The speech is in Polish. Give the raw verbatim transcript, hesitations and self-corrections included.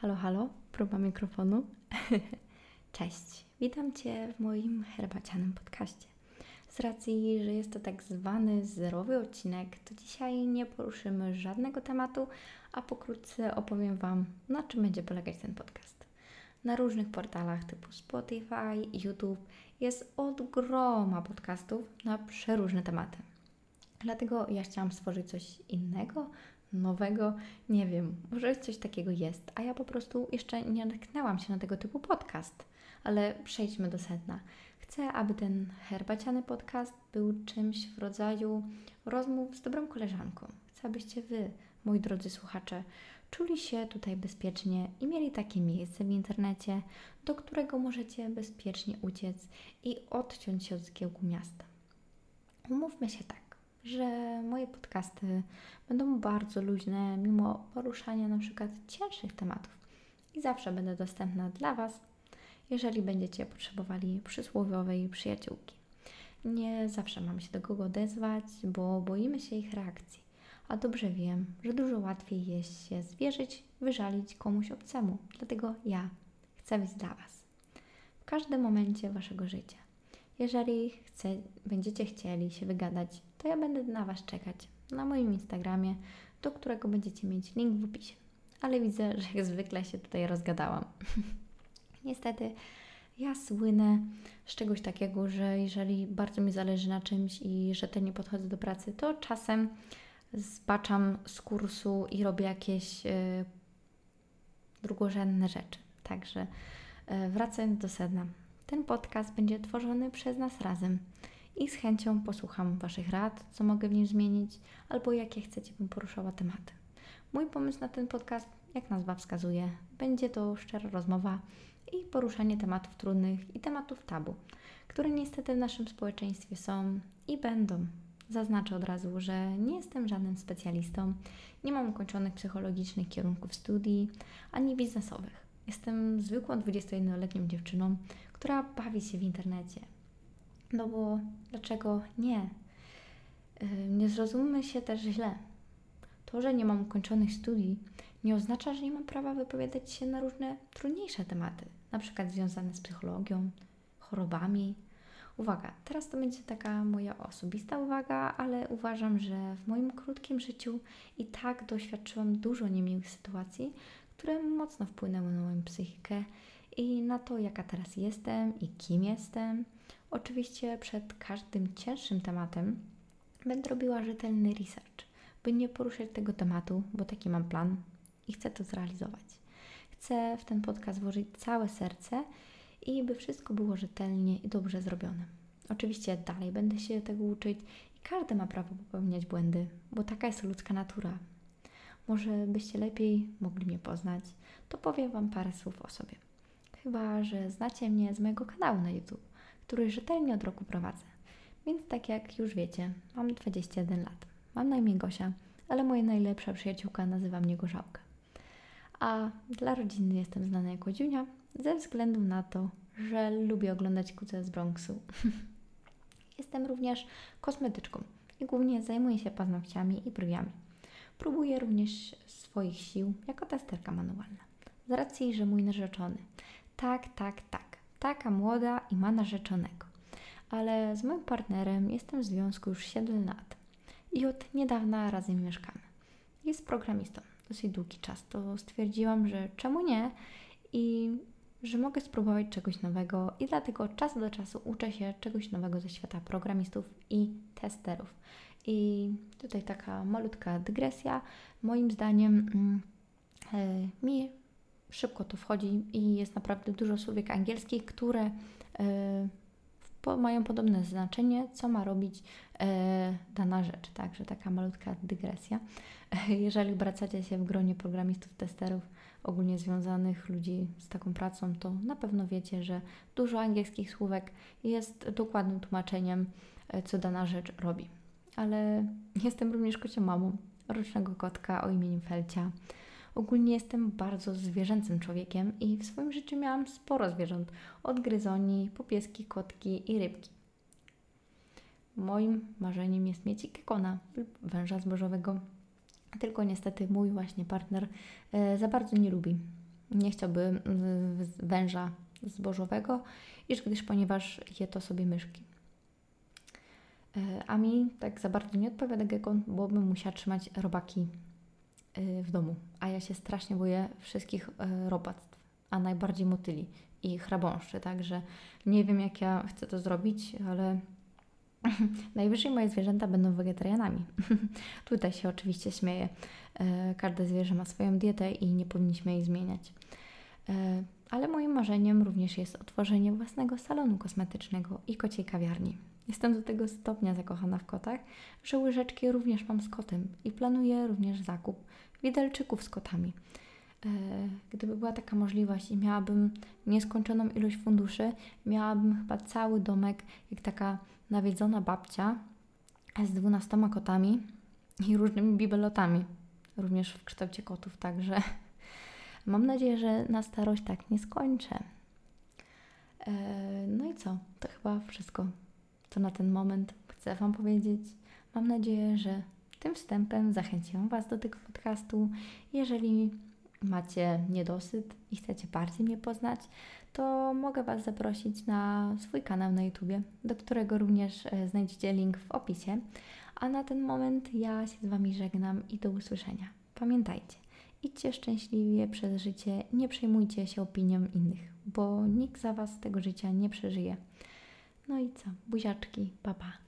Halo, halo, próba mikrofonu. Cześć, witam Cię w moim herbacianym podcaście. Z racji, że jest to tak zwany zerowy odcinek, to dzisiaj nie poruszymy żadnego tematu, a pokrótce opowiem Wam, na czym będzie polegać ten podcast. Na różnych portalach typu Spotify, YouTube jest od groma podcastów na przeróżne tematy. Dlatego ja chciałam stworzyć coś innego, nowego, nie wiem, może coś takiego jest, a ja po prostu jeszcze nie natknęłam się na tego typu podcast. Ale przejdźmy do sedna. Chcę, aby ten herbaciany podcast był czymś w rodzaju rozmów z dobrą koleżanką. Chcę, abyście Wy, moi drodzy słuchacze, czuli się tutaj bezpiecznie i mieli takie miejsce w internecie, do którego możecie bezpiecznie uciec i odciąć się od zgiełku miasta. Umówmy się tak, że moje podcasty będą bardzo luźne, mimo poruszania na przykład cięższych tematów. I zawsze będę dostępna dla Was, jeżeli będziecie potrzebowali przysłowiowej przyjaciółki. Nie zawsze mam się do kogo odezwać, bo boimy się ich reakcji. A dobrze wiem, że dużo łatwiej jest się zwierzyć, wyżalić komuś obcemu. Dlatego ja chcę być dla Was. W każdym momencie Waszego życia. Jeżeli chce, będziecie chcieli się wygadać, to ja będę na Was czekać na moim Instagramie, do którego będziecie mieć link w opisie. Ale widzę, że jak zwykle się tutaj rozgadałam. Niestety ja słynę z czegoś takiego, że jeżeli bardzo mi zależy na czymś i rzetelnie podchodzę do pracy, to czasem zbaczam z kursu i robię jakieś yy, drugorzędne rzeczy. Także yy, wracając do sedna. Ten podcast będzie tworzony przez nas razem i z chęcią posłucham Waszych rad, co mogę w nim zmienić albo jakie chcecie, bym poruszała tematy. Mój pomysł na ten podcast, jak nazwa wskazuje, będzie to szczera rozmowa i poruszanie tematów trudnych i tematów tabu, które niestety w naszym społeczeństwie są i będą. Zaznaczę od razu, że nie jestem żadnym specjalistą, nie mam ukończonych psychologicznych kierunków studii, ani biznesowych. Jestem zwykłą dwudziestojednoletnią dziewczyną, która bawi się w internecie. No bo dlaczego nie? Nie zrozummy się też źle. To, że nie mam ukończonych studiów, nie oznacza, że nie mam prawa wypowiadać się na różne trudniejsze tematy, na przykład związane z psychologią, chorobami. Uwaga, teraz to będzie taka moja osobista uwaga, ale uważam, że w moim krótkim życiu i tak doświadczyłam dużo niemiłych sytuacji, które mocno wpłynęły na moją psychikę i na to, jaka teraz jestem i kim jestem. Oczywiście przed każdym cięższym tematem będę robiła rzetelny research, by nie poruszać tego tematu, bo taki mam plan i chcę to zrealizować. Chcę w ten podcast włożyć całe serce i by wszystko było rzetelnie i dobrze zrobione. Oczywiście dalej będę się tego uczyć i każdy ma prawo popełniać błędy, bo taka jest ludzka natura. Może byście lepiej mogli mnie poznać, to powiem Wam parę słów o sobie. Chyba że znacie mnie z mojego kanału na YouTube, który rzetelnie od roku prowadzę. Więc tak jak już wiecie, mam dwadzieścia jeden lat. Mam na imię Gosia, ale moja najlepsza przyjaciółka nazywa mnie Gorzałka. A dla rodziny jestem znana jako Dziunia, ze względu na to, że lubię oglądać Kucę z Bronxu. Jestem również kosmetyczką i głównie zajmuję się paznokciami i brwiami. Próbuję również swoich sił jako testerka manualna. Z racji, że mój narzeczony. Tak, tak, tak. Taka młoda i ma narzeczonego. Ale z moim partnerem jestem w związku już siedem lat. I od niedawna razem mieszkamy. Jest programistą. Dosyć długi czas. To stwierdziłam, że czemu nie i że mogę spróbować czegoś nowego i dlatego od czasu do czasu uczę się czegoś nowego ze świata programistów i testerów. I tutaj taka malutka dygresja. Moim zdaniem yy, mi szybko to wchodzi i jest naprawdę dużo słówek angielskich, które yy, po, mają podobne znaczenie, co ma robić yy, dana rzecz. Także taka malutka dygresja. Jeżeli obracacie się w gronie programistów, testerów, ogólnie związanych ludzi z taką pracą, to na pewno wiecie, że dużo angielskich słówek jest dokładnym tłumaczeniem, yy, co dana rzecz robi. Ale jestem również kocią mamą, rocznego kotka o imieniu Felcia. Ogólnie jestem bardzo zwierzęcym człowiekiem i w swoim życiu miałam sporo zwierząt. Od gryzoni, popieski, kotki i rybki. Moim marzeniem jest mieć i gekona lub węża zbożowego. Tylko niestety mój właśnie partner e, za bardzo nie lubi nie chciałby węża zbożowego, iż gdyż ponieważ je to sobie myszki. A mi tak za bardzo nie odpowiada gekon, bo bym musiała trzymać robaki w domu. A ja się strasznie boję wszystkich robactw, a najbardziej motyli i chrabąszczy. Także nie wiem, jak ja chcę to zrobić, ale najwyżej moje zwierzęta będą wegetarianami. Tutaj się oczywiście śmieję. Każde zwierzę ma swoją dietę i nie powinniśmy jej zmieniać. Ale moim marzeniem również jest otworzenie własnego salonu kosmetycznego i kociej kawiarni. Jestem do tego stopnia zakochana w kotach, że łyżeczki również mam z kotem i planuję również zakup widelczyków z kotami. Gdyby była taka możliwość i miałabym nieskończoną ilość funduszy, miałabym chyba cały domek jak taka nawiedzona babcia z dwunastoma kotami i różnymi bibelotami, również w kształcie kotów, także mam nadzieję, że na starość tak nie skończę. No i co? To chyba wszystko, co na ten moment chcę Wam powiedzieć. Mam nadzieję, że tym wstępem zachęciłam Was do tego podcastu. Jeżeli macie niedosyt i chcecie bardziej mnie poznać, to mogę Was zaprosić na swój kanał na YouTubie, do którego również znajdziecie link w opisie. A na ten moment ja się z Wami żegnam i do usłyszenia. Pamiętajcie, idźcie szczęśliwie przez życie, nie przejmujcie się opinią innych, bo nikt za Was tego życia nie przeżyje. No i co? Buziaczki, pa pa.